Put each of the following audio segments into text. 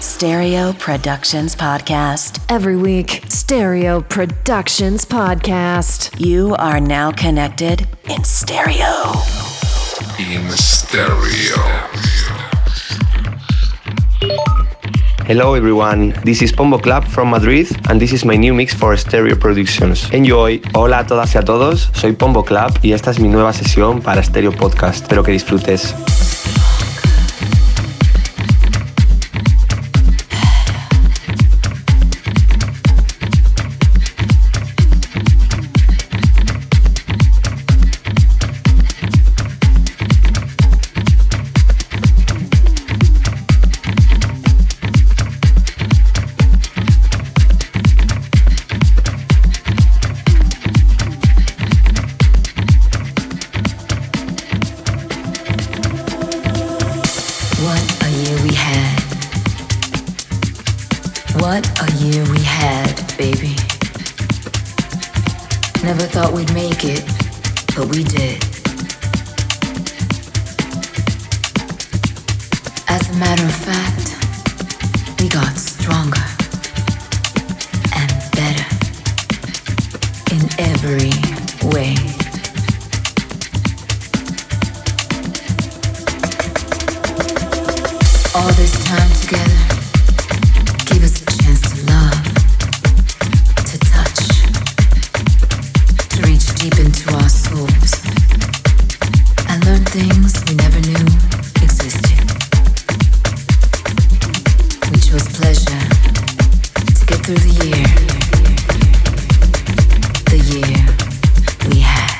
Stereo Productions Podcast. Every week, Stereo Productions Podcast. You are now connected in stereo. In stereo. Hello everyone, this is Pomboklap from Madrid and this is my new mix for Stereo Productions. Enjoy! Hola a todas y a todos, soy Pomboklap y esta es mi nueva sesión para Stereo Podcast. Espero que disfrutes. Never thought we'd make it, but we did. As a matter of fact, we got stronger and better in every way. All this time together gave us a chance to love. Deep into our souls and learn things we never knew existed. We chose pleasure to get through the year we had.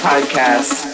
Podcast.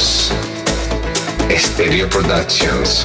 House, Stereo Productions.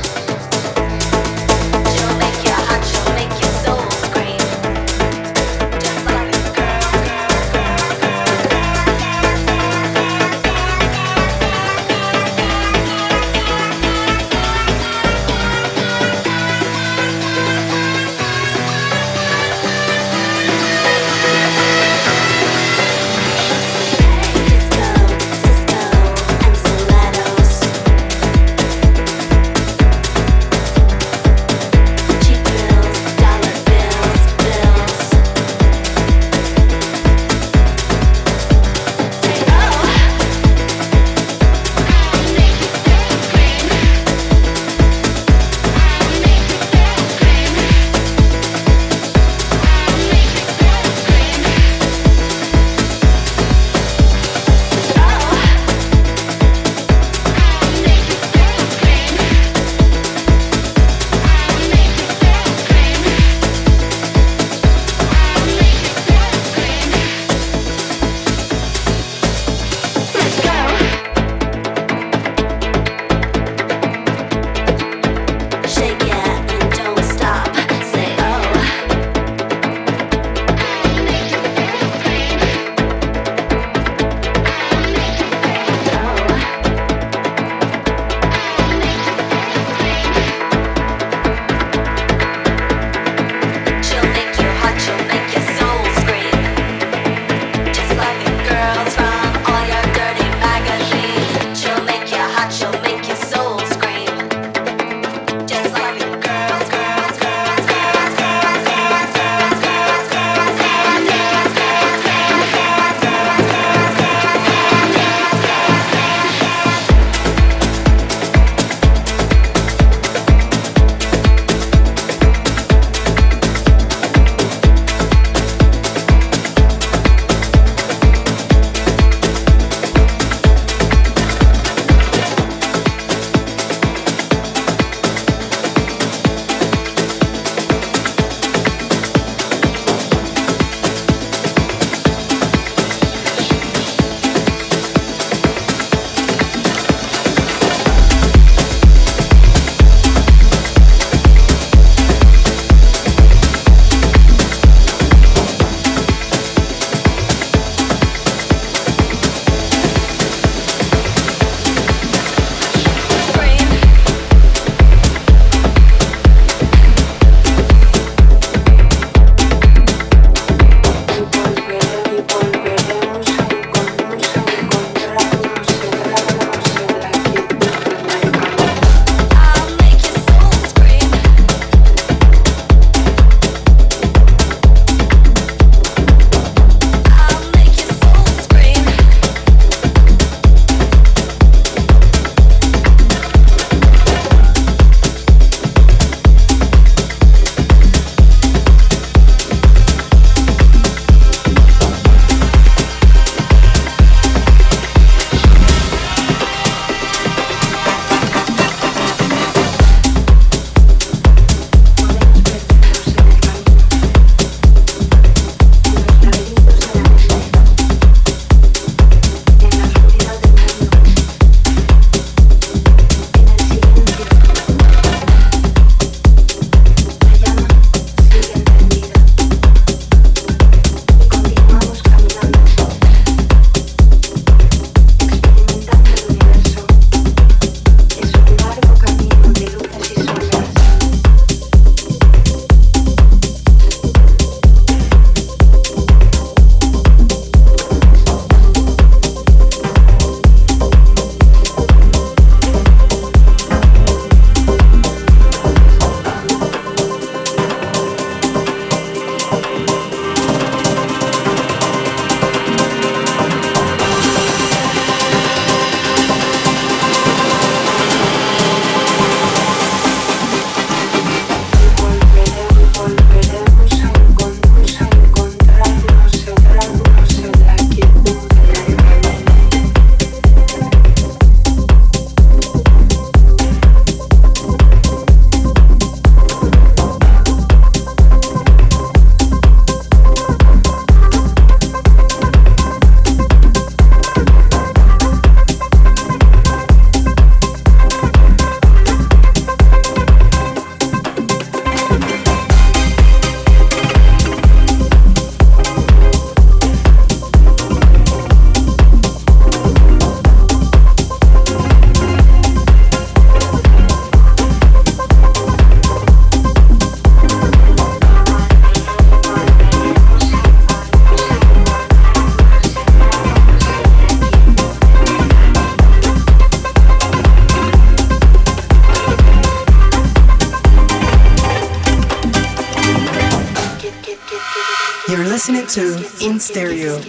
You're listening to In Stereo.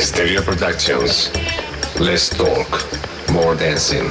Stereo Productions. Less talk, more dancing.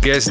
Guest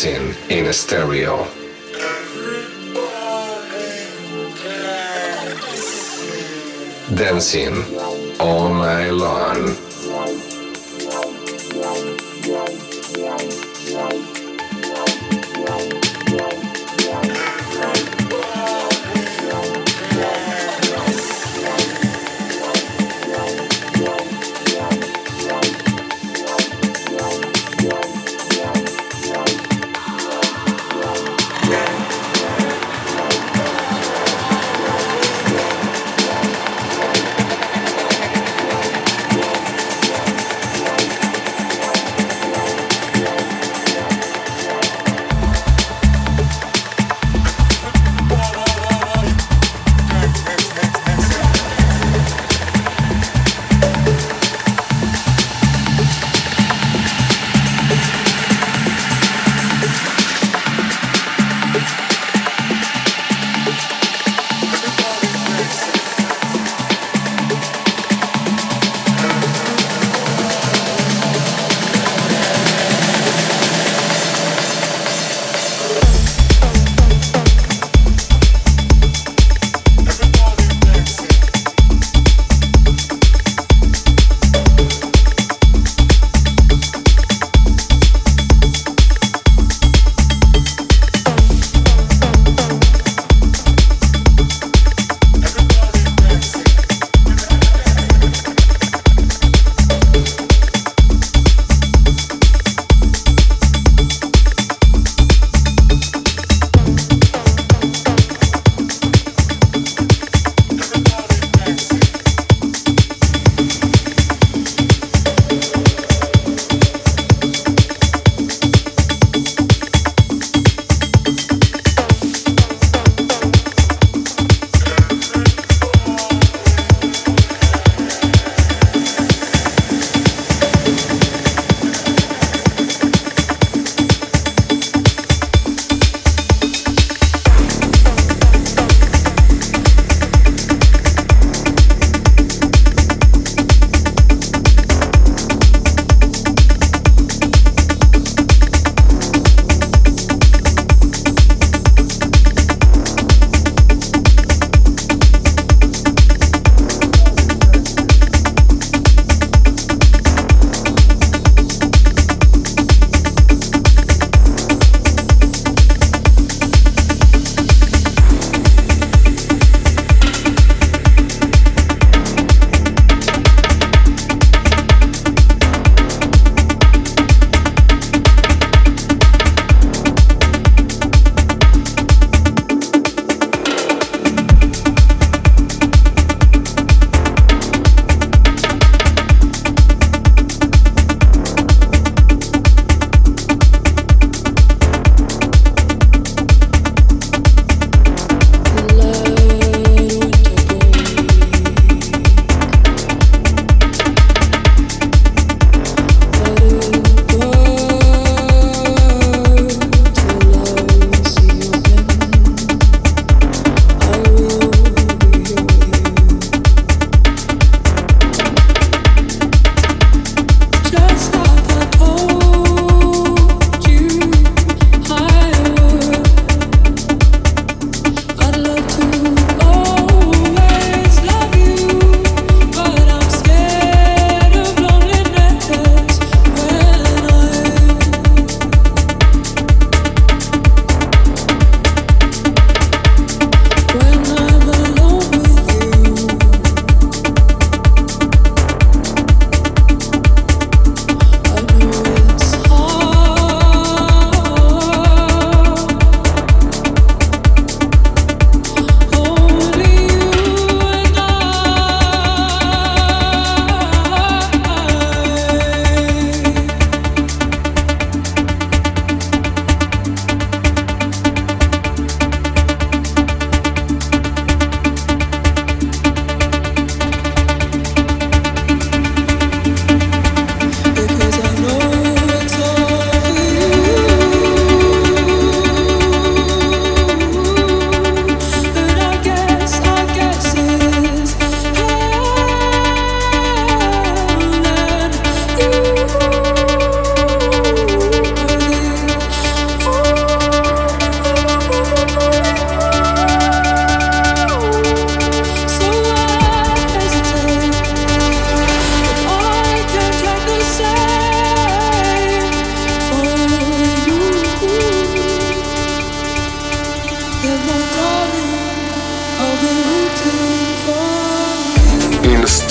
dancing in a stereo. Dancing all night long.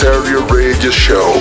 Stereo Radio Show.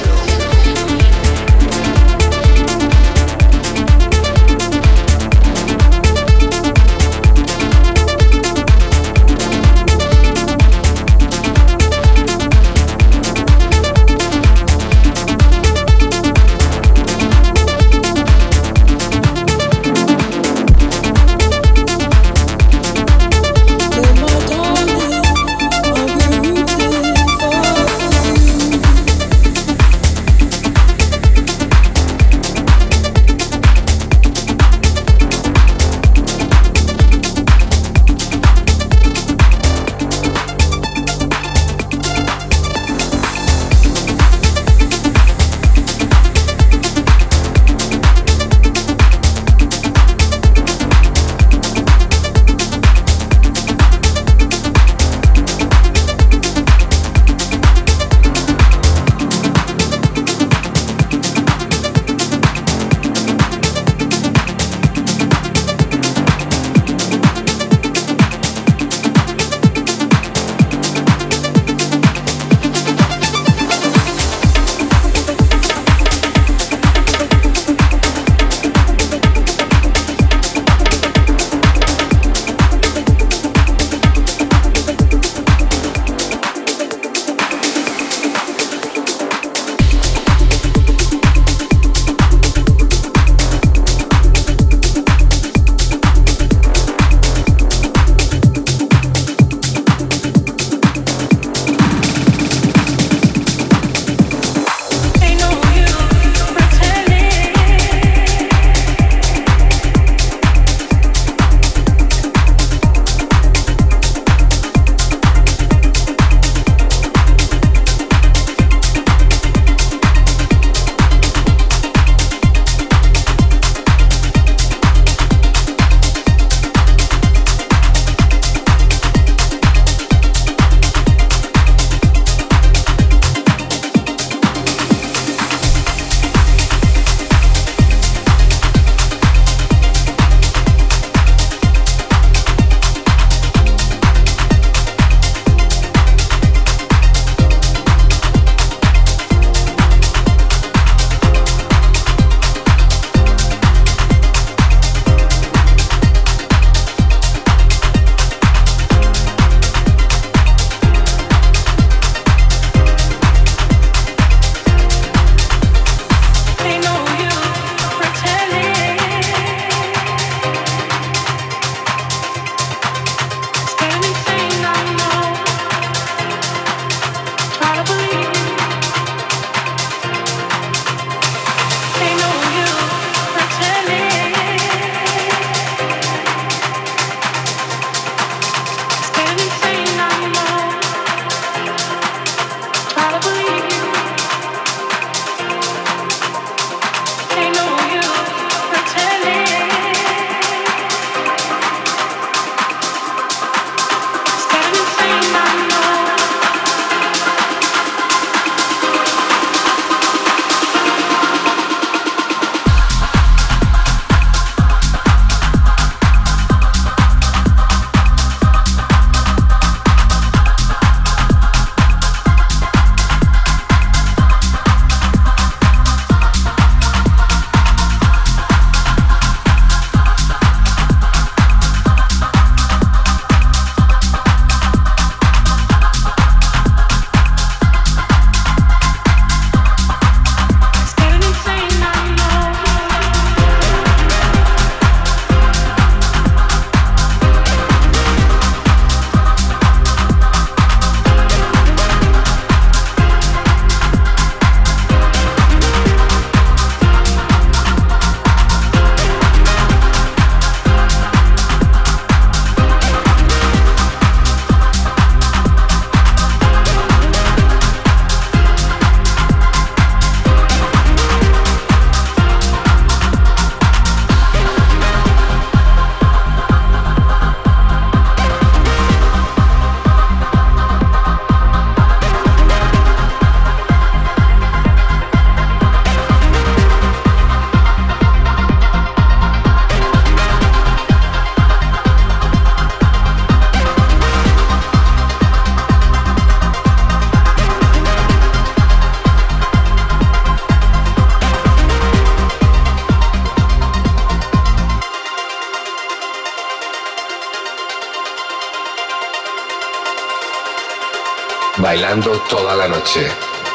bailando toda la noche,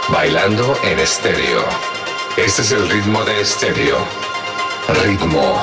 bailando en estéreo. Este es el ritmo de estéreo. Ritmo.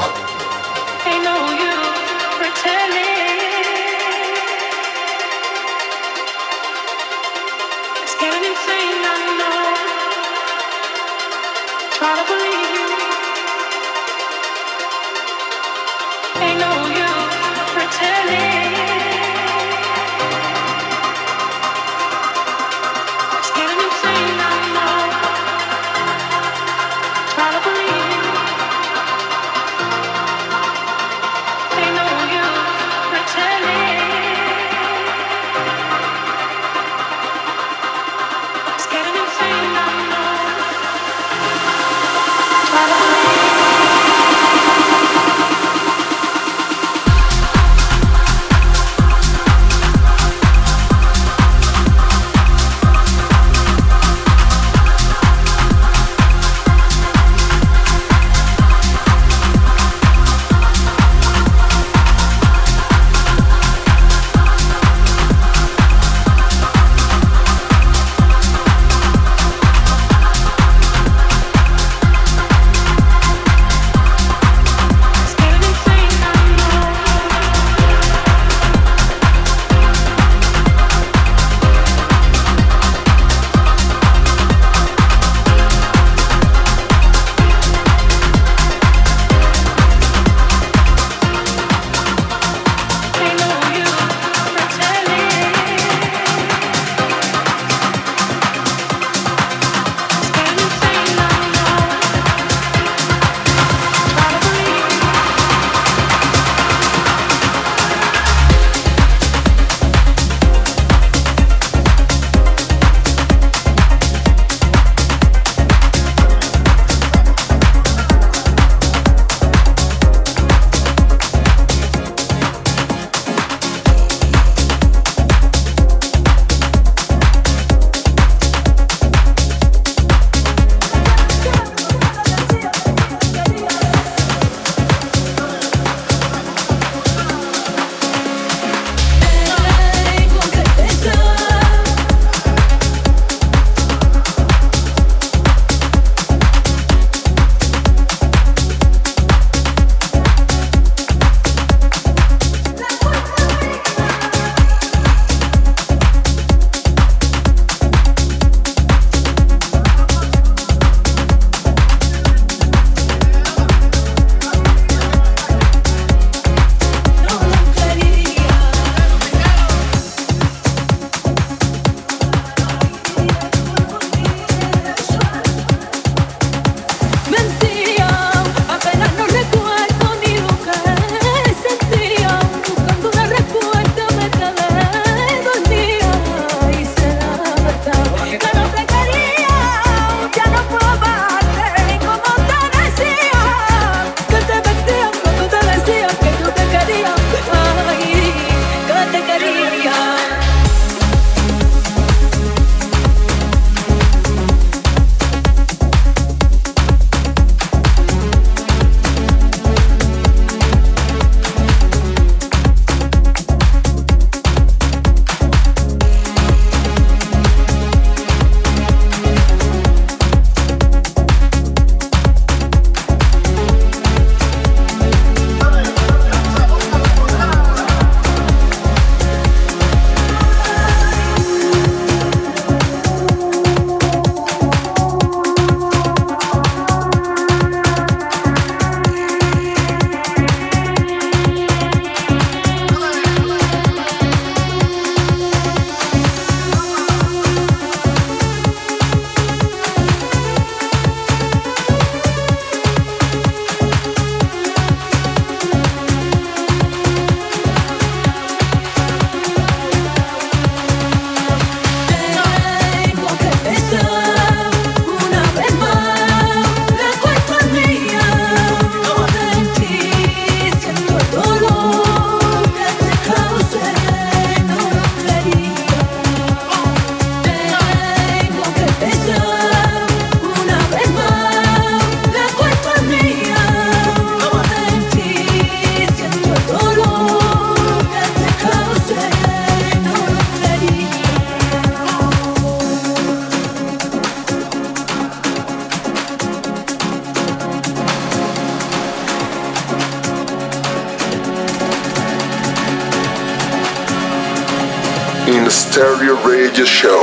in the Stereo Radio Show.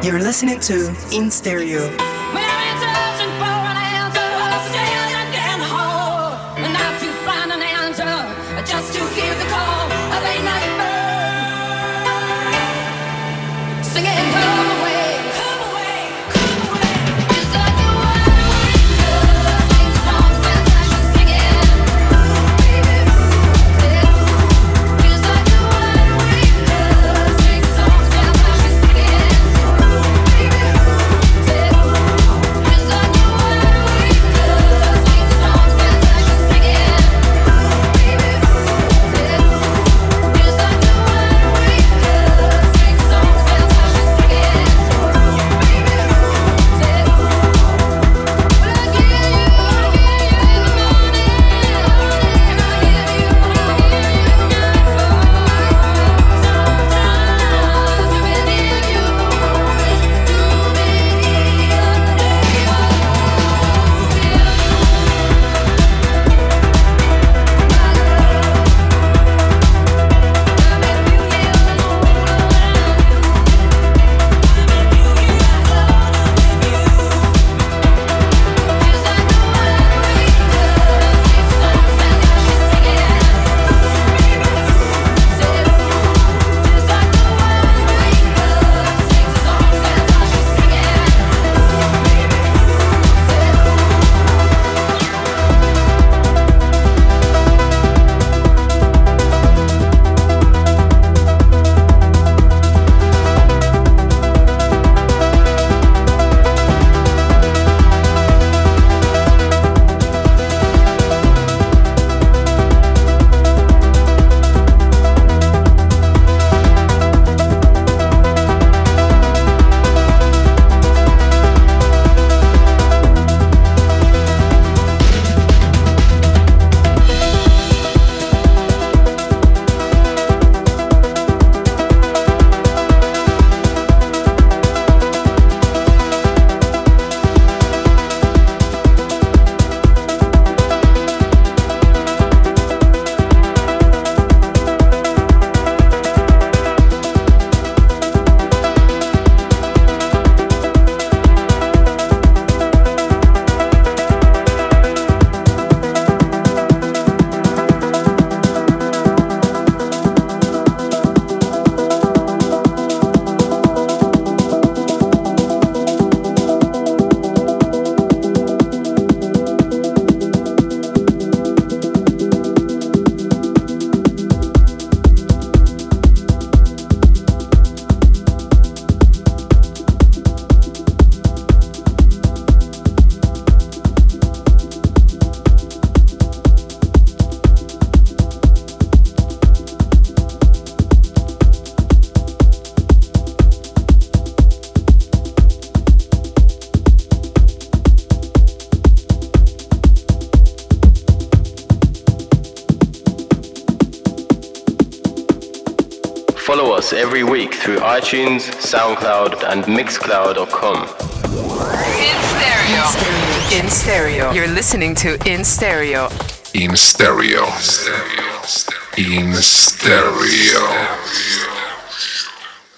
You're listening to In Stereo. Follow us every week through iTunes, SoundCloud, and Mixcloud.com. In Stereo. In Stereo. You're listening to In Stereo. In Stereo. In Stereo. In Stereo.